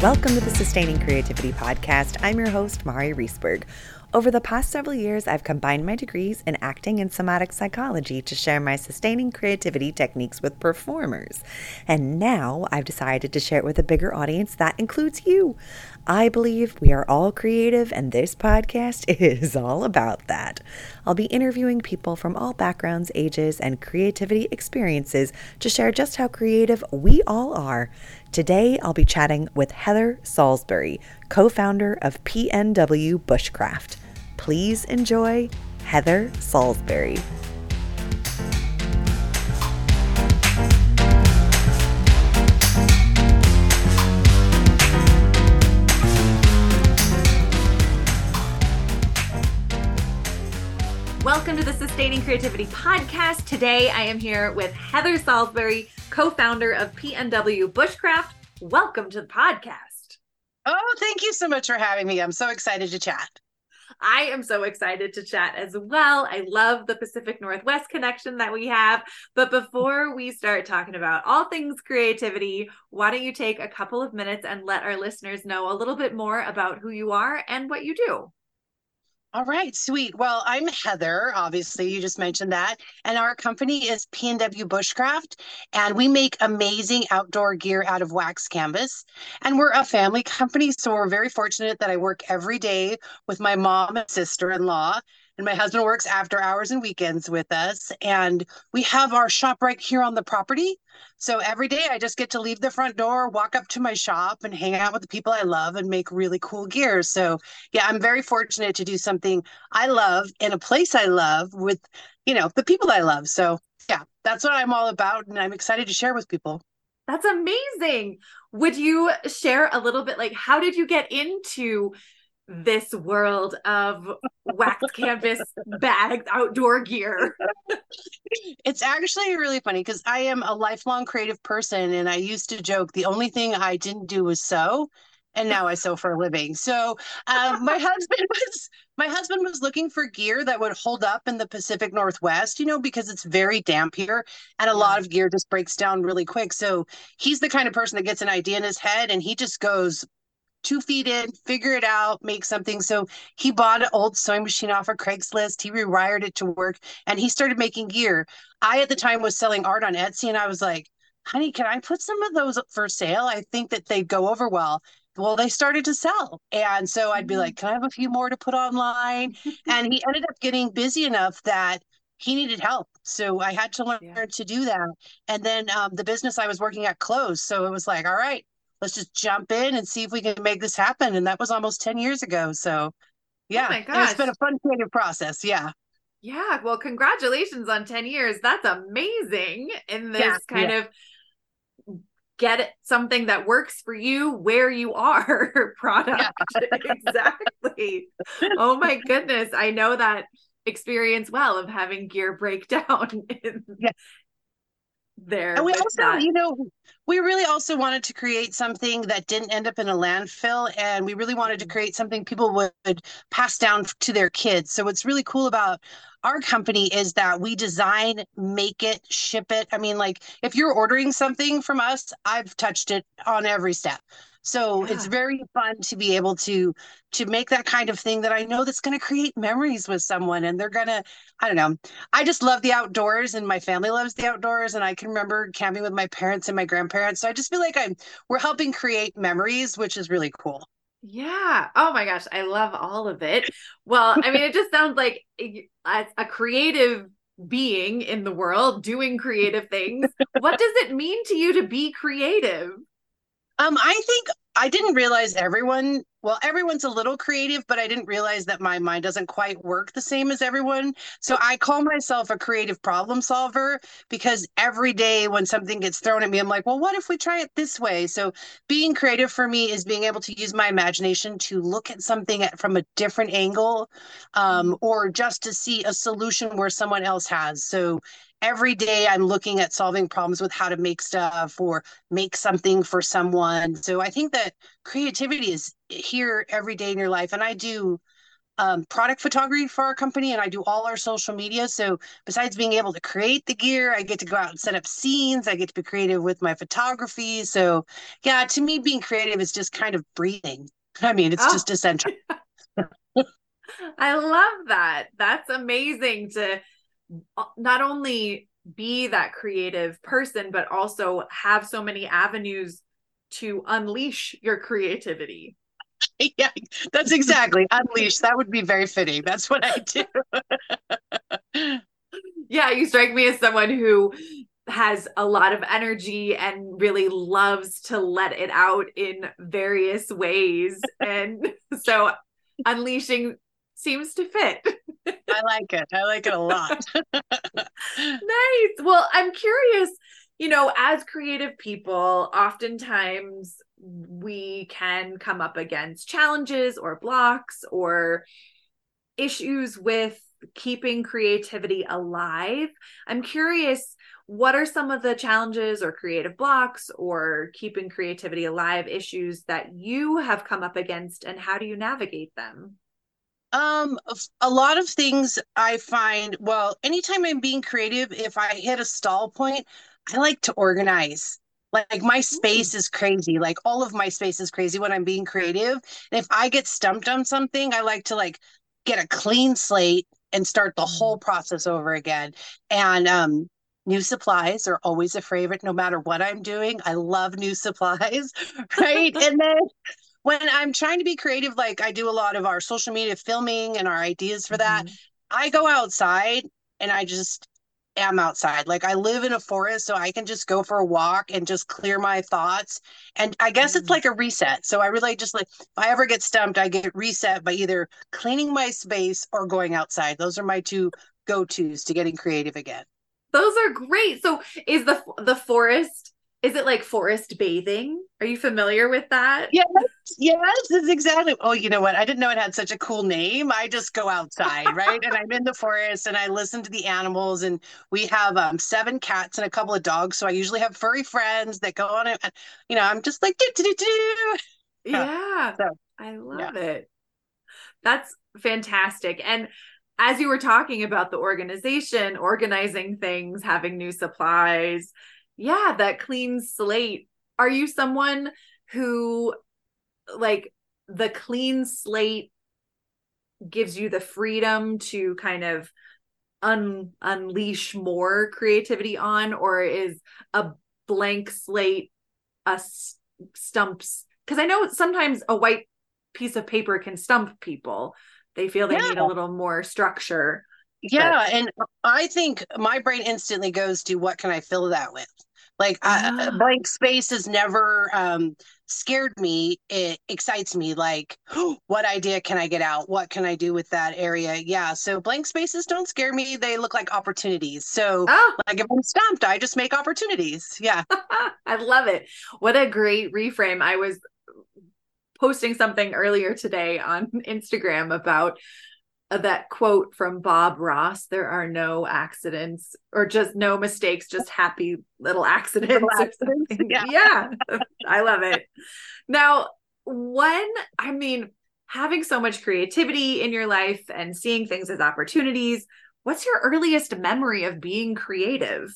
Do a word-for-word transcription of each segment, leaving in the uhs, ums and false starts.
Welcome to the Sustaining Creativity Podcast. I'm your host, Mari Riesberg. Over the past several years, I've combined my degrees in acting and somatic psychology to share my sustaining creativity techniques with performers. And now I've decided to share it with a bigger audience that includes you. I believe we are all creative, and this podcast is all about that. I'll be interviewing people from all backgrounds, ages, and creativity experiences to share just how creative we all are. Today, I'll be chatting with Heather Saulsbury, co-founder of P N W Bushcraft. Please enjoy Heather Saulsbury. Welcome to the Sustaining Creativity Podcast. Today, I am here with Heather Saulsbury, co-founder of P N W Bushcraft. Welcome to the podcast. Oh, thank you so much for having me. I'm so excited to chat. I am so excited to chat as well. I love the Pacific Northwest connection that we have. But before we start talking about all things creativity, why don't you take a couple of minutes and let our listeners know a little bit more about who you are and what you do? All right, sweet. Well, I'm Heather, obviously, you just mentioned that. And our company is P N W Bushcraft, and we make amazing outdoor gear out of wax canvas. And we're a family company, so we're very fortunate that I work every day with my mom and sister-in-law. And my husband works after hours and weekends with us. And we have our shop right here on the property. So every day I just get to leave the front door, walk up to my shop and hang out with the people I love and make really cool gear. So yeah, I'm very fortunate to do something I love in a place I love with, you know, the people I love. So yeah, that's what I'm all about. And I'm excited to share with people. That's amazing. Would you share a little bit, like, how did you get into this world of wax canvas bags, outdoor gear? It's actually really funny because I am a lifelong creative person, and I used to joke the only thing I didn't do was sew, and now I sew for a living. So um, my husband was my husband was looking for gear that would hold up in the Pacific Northwest, you know, because it's very damp here, and a lot of gear just breaks down really quick. So he's the kind of person that gets an idea in his head, and he just goes two feet in, figure it out, make something. So he bought an old sewing machine off of Craigslist. He rewired it to work, and he started making gear. I, at the time, was selling art on Etsy, and I was like, honey, can I put some of those for sale? I think that they go over well. Well, they started to sell. And so I'd be like, can I have a few more to put online? And he ended up getting busy enough that he needed help. So I had to learn yeah. to do that. And then um, the business I was working at closed. So it was like, all right, let's just jump in and see if we can make this happen. And that was almost ten years ago. So yeah, oh my gosh, it's been a fun creative process. Yeah. Yeah. Well, congratulations on ten years. That's amazing. In this yeah, kind yeah. of get something that works for you where you are product. Yeah. Exactly. Oh my goodness. I know that experience well of having gear break down in yeah. there. And we also, not... you know, we really also wanted to create something that didn't end up in a landfill. And we really wanted to create something people would pass down to their kids. So what's really cool about our company is that we design, make it, ship it. I mean, like, if you're ordering something from us, I've touched it on every step. So yeah. it's very fun to be able to to make that kind of thing that I know that's going to create memories with someone, and they're going to, I don't know, I just love the outdoors, and my family loves the outdoors, and I can remember camping with my parents and my grandparents. So I just feel like I'm we're helping create memories, which is really cool. Yeah. Oh my gosh, I love all of it. Well, I mean, it just sounds like as a creative being in the world doing creative things, what does it mean to you to be creative? Um, I think I didn't realize everyone, well, everyone's a little creative, but I didn't realize that my mind doesn't quite work the same as everyone. So I call myself a creative problem solver, because every day when something gets thrown at me, I'm like, well, what if we try it this way? So being creative for me is being able to use my imagination to look at something at, from a different angle, um, or just to see a solution where someone else has. So every day I'm looking at solving problems with how to make stuff or make something for someone. So I think that creativity is here every day in your life. And I do, um, product photography for our company, and I do all our social media. So besides being able to create the gear, I get to go out and set up scenes. I get to be creative with my photography. So yeah, to me, being creative is just kind of breathing. I mean, it's oh. just essential. I love that. That's amazing to not only be that creative person, but also have so many avenues to unleash your creativity. Yeah, that's exactly. Unleash. That would be very fitting. That's what I do. Yeah, you strike me as someone who has a lot of energy and really loves to let it out in various ways. And so unleashing seems to fit. I like it. I like it a lot. Nice. Well, I'm curious, you know, as creative people, oftentimes we can come up against challenges or blocks or issues with keeping creativity alive. I'm curious, what are some of the challenges or creative blocks or keeping creativity alive issues that you have come up against, and how do you navigate them? Um, a lot of things I find, well, anytime I'm being creative, if I hit a stall point, I like to organize. Like my space is crazy. Like all of my space is crazy when I'm being creative. And if I get stumped on something, I like to like get a clean slate and start the whole process over again. And, um, new supplies are always a favorite, no matter what I'm doing. I love new supplies, right? And then when I'm trying to be creative, like I do a lot of our social media filming and our ideas for that, mm-hmm. I go outside and I just am outside. Like I live in a forest, so I can just go for a walk and just clear my thoughts. And I guess mm-hmm. it's like a reset. So I really just like, if I ever get stumped, I get reset by either cleaning my space or going outside. Those are my two go-tos to getting creative again. Those are great. So is the the forest, is it like forest bathing? Are you familiar with that? Yes, yes, that's exactly. Oh, you know what? I didn't know it had such a cool name. I just go outside, right? And I'm in the forest and I listen to the animals, and we have um, seven cats and a couple of dogs. So I usually have furry friends that go on it. And, you know, I'm just like, do, do, do, do. Yeah, so, I love yeah. it. That's fantastic. And as you were talking about the organization, organizing things, having new supplies, yeah, that clean slate. Are you someone who, like, the clean slate gives you the freedom to kind of un- unleash more creativity on, or is a blank slate a st- stumps? Because I know sometimes a white piece of paper can stump people. They feel they yeah. need a little more structure. Yeah. But... And I think my brain instantly goes to, what can I fill that with? Like ah. I, blank space has never um, scared me. It excites me. Like, what idea can I get out? What can I do with that area? Yeah. So blank spaces don't scare me. They look like opportunities. So oh. like if I'm stumped, I just make opportunities. Yeah. I love it. What a great reframe. I was posting something earlier today on Instagram about that quote from Bob Ross, there are no accidents, or just no mistakes, just happy little accidents. Little accidents. Yeah. yeah, I love it. Now, when, I mean, having so much creativity in your life and seeing things as opportunities, what's your earliest memory of being creative?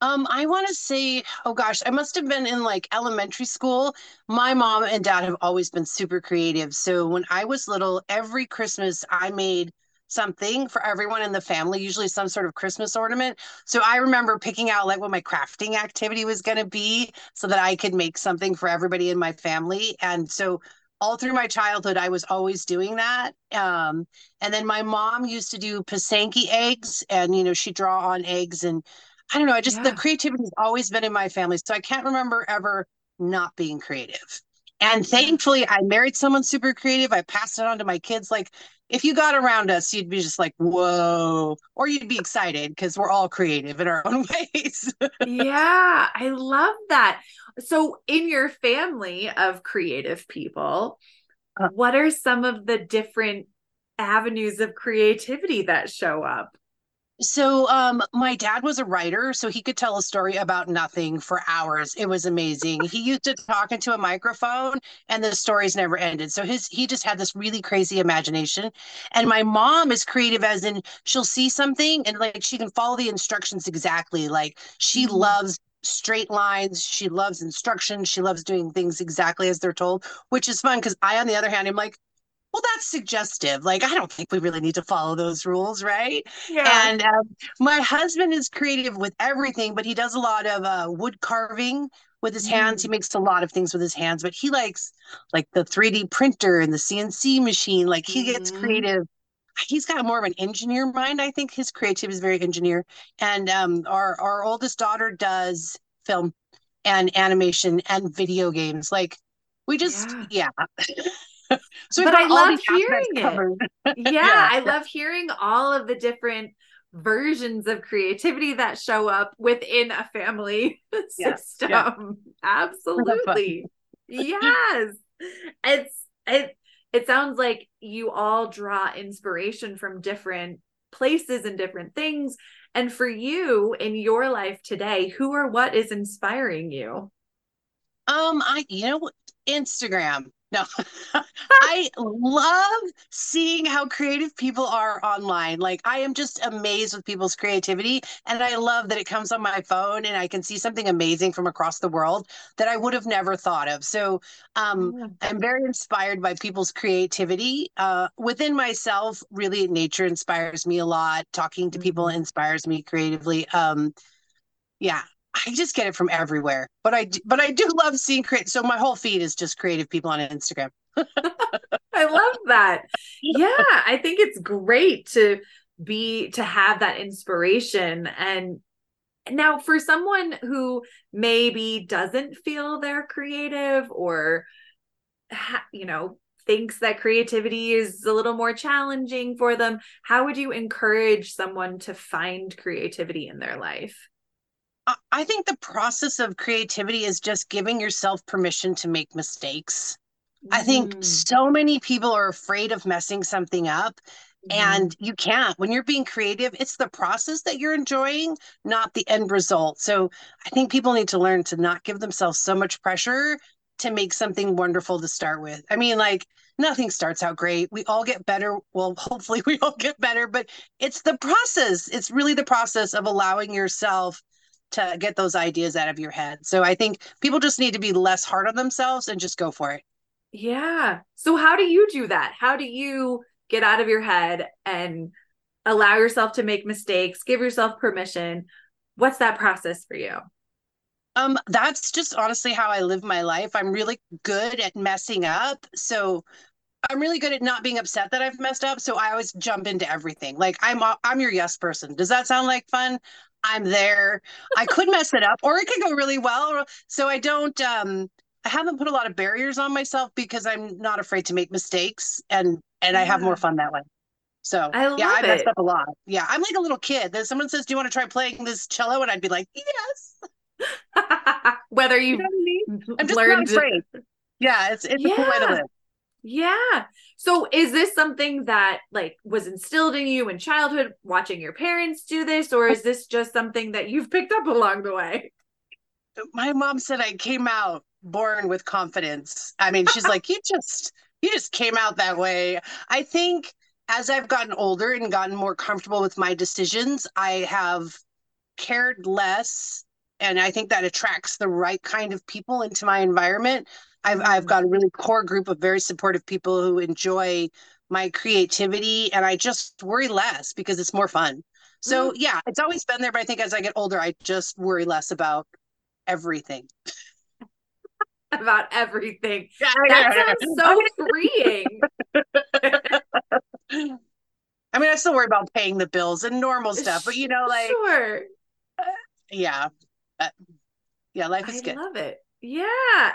Um, I want to say, oh gosh, I must have been in like elementary school. My mom and dad have always been super creative. So when I was little, every Christmas I made something for everyone in the family, usually some sort of Christmas ornament. So I remember picking out like what my crafting activity was going to be so that I could make something for everybody in my family. And so all through my childhood, I was always doing that. Um, and then my mom used to do Pisanki eggs, and, you know, she'd draw on eggs, and I don't know. I just, yeah. the creativity has always been in my family. So I can't remember ever not being creative. And thankfully I married someone super creative. I passed it on to my kids. Like if you got around us, you'd be just like, whoa, or you'd be excited because we're all creative in our own ways. Yeah. I love that. So in your family of creative people, uh, what are some of the different avenues of creativity that show up? So um, my dad was a writer, so he could tell a story about nothing for hours. It was amazing. He used to talk into a microphone and the stories never ended. So his he just had this really crazy imagination. And my mom is creative, as in she'll see something and like she can follow the instructions exactly. Like she loves straight lines. She loves instructions. She loves doing things exactly as they're told, which is fun because I, on the other hand, am like, well, that's suggestive. Like, I don't think we really need to follow those rules, right? Yeah. And um, my husband is creative with everything, but he does a lot of uh, wood carving with his hands. Mm. He makes a lot of things with his hands, but he likes like the three D printer and the C N C machine. Like he gets mm. creative. He's got more of an engineer mind. I think his creativity is very engineer. And um, our, our oldest daughter does film and animation and video games. Like we just, yeah. yeah. So but I love hearing it. Yeah, yeah, I love hearing all of the different versions of creativity that show up within a family yeah, system. Yeah. Absolutely. Yes. It's it it sounds like you all draw inspiration from different places and different things. And for you in your life today, who or what is inspiring you? Um, I you know, Instagram. No, I love seeing how creative people are online. Like I am just amazed with people's creativity. And I love that it comes on my phone and I can see something amazing from across the world that I would have never thought of. So um, I'm very inspired by people's creativity uh, within myself. Really, nature inspires me a lot. Talking to people inspires me creatively. Um, yeah. I just get it from everywhere, but I, do, but I do love seeing creative. So my whole feed is just creative people on Instagram. I love that. Yeah. I think it's great to be, to have that inspiration. And now for someone who maybe doesn't feel they're creative or, ha- you know, thinks that creativity is a little more challenging for them, how would you encourage someone to find creativity in their life? I think the process of creativity is just giving yourself permission to make mistakes. Mm. I think so many people are afraid of messing something up, mm. and you can't. When you're being creative, it's the process that you're enjoying, not the end result. So I think people need to learn to not give themselves so much pressure to make something wonderful to start with. I mean, like nothing starts out great. We all get better. Well, hopefully we all get better, but it's the process. It's really the process of allowing yourself to get those ideas out of your head. So I think people just need to be less hard on themselves and just go for it. Yeah. So how do you do that? How do you get out of your head and allow yourself to make mistakes, give yourself permission? What's that process for you? Um, that's just honestly how I live my life. I'm really good at messing up. So I'm really good at not being upset that I've messed up. So I always jump into everything. Like I'm, I'm your yes person. Does that sound like fun? I'm there. I could mess it up or it could go really well. So I don't, um, I haven't put a lot of barriers on myself because I'm not afraid to make mistakes and, and yeah. I have more fun that way. So I yeah, I messed it. up a lot. Yeah. I'm like a little kid. Then someone says, do you want to try playing this cello? And I'd be like, yes. Whether you, you know what I mean? I'm just learned not afraid. It. Yeah. It's, it's yeah. a cool way to live. Yeah. So is this something that like was instilled in you in childhood, watching your parents do this, or is this just something that you've picked up along the way? My mom said I came out born with confidence. I mean, she's like, you just, you just came out that way. I think as I've gotten older and gotten more comfortable with my decisions, I have cared less. And I think that attracts the right kind of people into my environment. I've I've got a really core group of very supportive people who enjoy my creativity, and I just worry less because it's more fun. So yeah, it's always been there, but I think as I get older, I just worry less about everything. About everything. Yeah, that yeah, sounds so freeing. I mean, I still worry about paying the bills and normal stuff, but you know, like sure. Uh, yeah. Uh, yeah, life is I good. I love it. Yeah,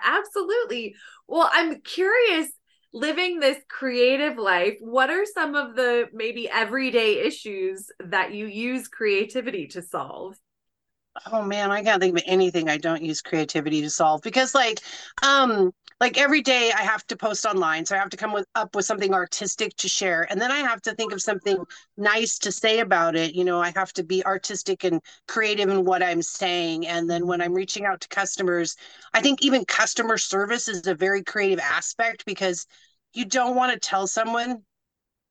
absolutely. Well, I'm curious, living this creative life, what are some of the maybe everyday issues that you use creativity to solve? Oh man, I can't think of anything I don't use creativity to solve because like, um, like every day I have to post online. So I have to come with, up with something artistic to share. And then I have to think of something nice to say about it. You know, I have to be artistic and creative in what I'm saying. And then when I'm reaching out to customers, I think even customer service is a very creative aspect, because you don't want to tell someone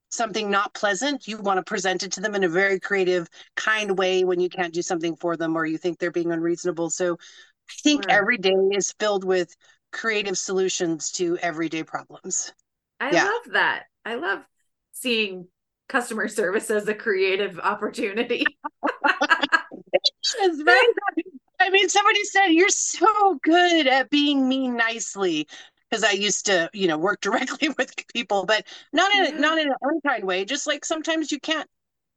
something not pleasant. You want to present it to them in a very creative, kind way when you can't do something for them or you think they're being unreasonable. So I think right. every day is filled with creative solutions to everyday problems. I yeah. love that. I love seeing customer service as a creative opportunity. It's very, I mean, somebody said, you're so good at being mean nicely. Because I used to, you know, work directly with people, but not in a, not in an unkind way. Just like sometimes you can't,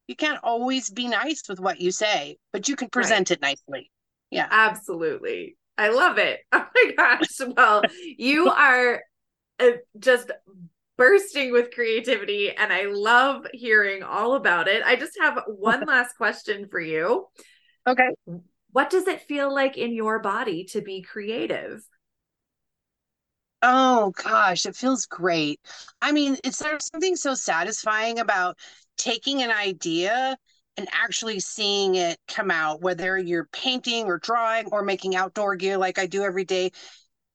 you can't always be nice with what you say, but you can present right. it nicely. Yeah, absolutely. I love it. Oh my gosh! Well, you are uh, just bursting with creativity, and I love hearing all about it. I just have one last question for you. Okay. What does it feel like in your body to be creative? Oh gosh, it feels great. I mean, it's there's something so satisfying about taking an idea and actually seeing it come out, whether you're painting or drawing or making outdoor gear like I do every day.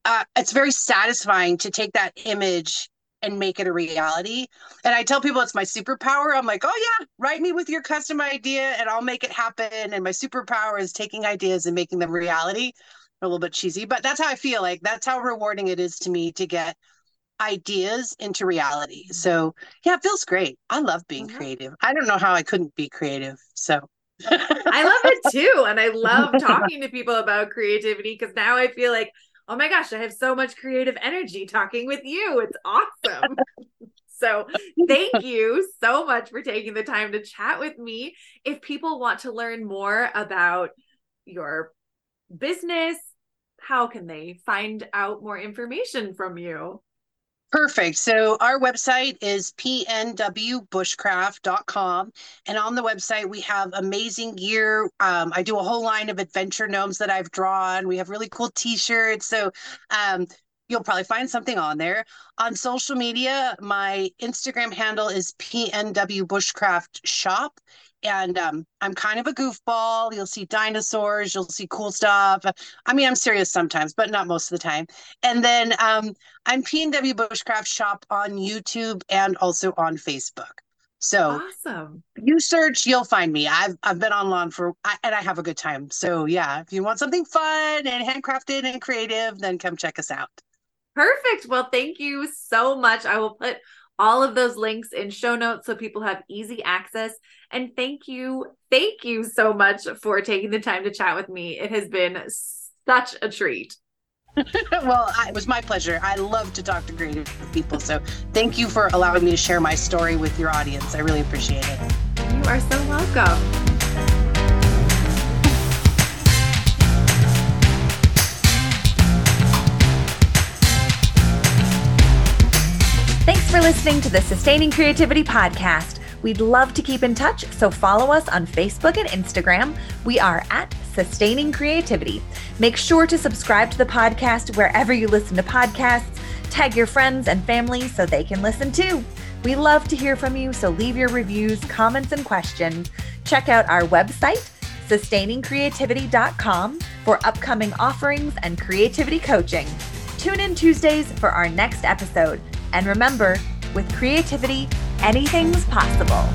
Uh, it's very satisfying to take that image and make it a reality. And I tell people it's my superpower. I'm like, oh yeah, write me with your custom idea and I'll make it happen. And my superpower is taking ideas and making them reality. A little bit cheesy, but that's how I feel like that's how rewarding it is to me to get ideas into reality. So yeah, it feels great. I love being mm-hmm. creative. I don't know how I couldn't be creative. So I love it too. And I love talking to people about creativity, because now I feel like, oh my gosh, I have so much creative energy talking with you. It's awesome. So thank you so much for taking the time to chat with me. If people want to learn more about your business, how can they find out more information from you? Perfect. So our website is P N W Bushcraft dot com. And on the website, we have amazing gear. Um, I do a whole line of adventure gnomes that I've drawn. We have really cool t-shirts. So um, you'll probably find something on there. On social media, my Instagram handle is P N W Bushcraft Shop. And um, I'm kind of a goofball. You'll see dinosaurs. You'll see cool stuff. I mean, I'm serious sometimes, but not most of the time. And then um, I'm P N W Bushcraft Shop on YouTube and also on Facebook. So awesome. You search, you'll find me. I've I've been online for, I, and I have a good time. So yeah, if you want something fun and handcrafted and creative, then come check us out. Perfect. Well, thank you so much. I will put all of those links in show notes so people have easy access. And thank you. Thank you so much for taking the time to chat with me. It has been such a treat. Well, it was my pleasure. I love to talk to creative people. So thank you for allowing me to share my story with your audience. I really appreciate it. You are so welcome. For listening to the Sustaining Creativity Podcast. We'd love to keep in touch, so follow us on Facebook and Instagram. We are at Sustaining Creativity. Make sure to subscribe to the podcast wherever you listen to podcasts. Tag your friends and family so they can listen too. We love to hear from you, so leave your reviews, comments, and questions. Check out our website, sustaining creativity dot com, for upcoming offerings and creativity coaching. Tune in Tuesdays for our next episode. And remember, with creativity, anything's possible.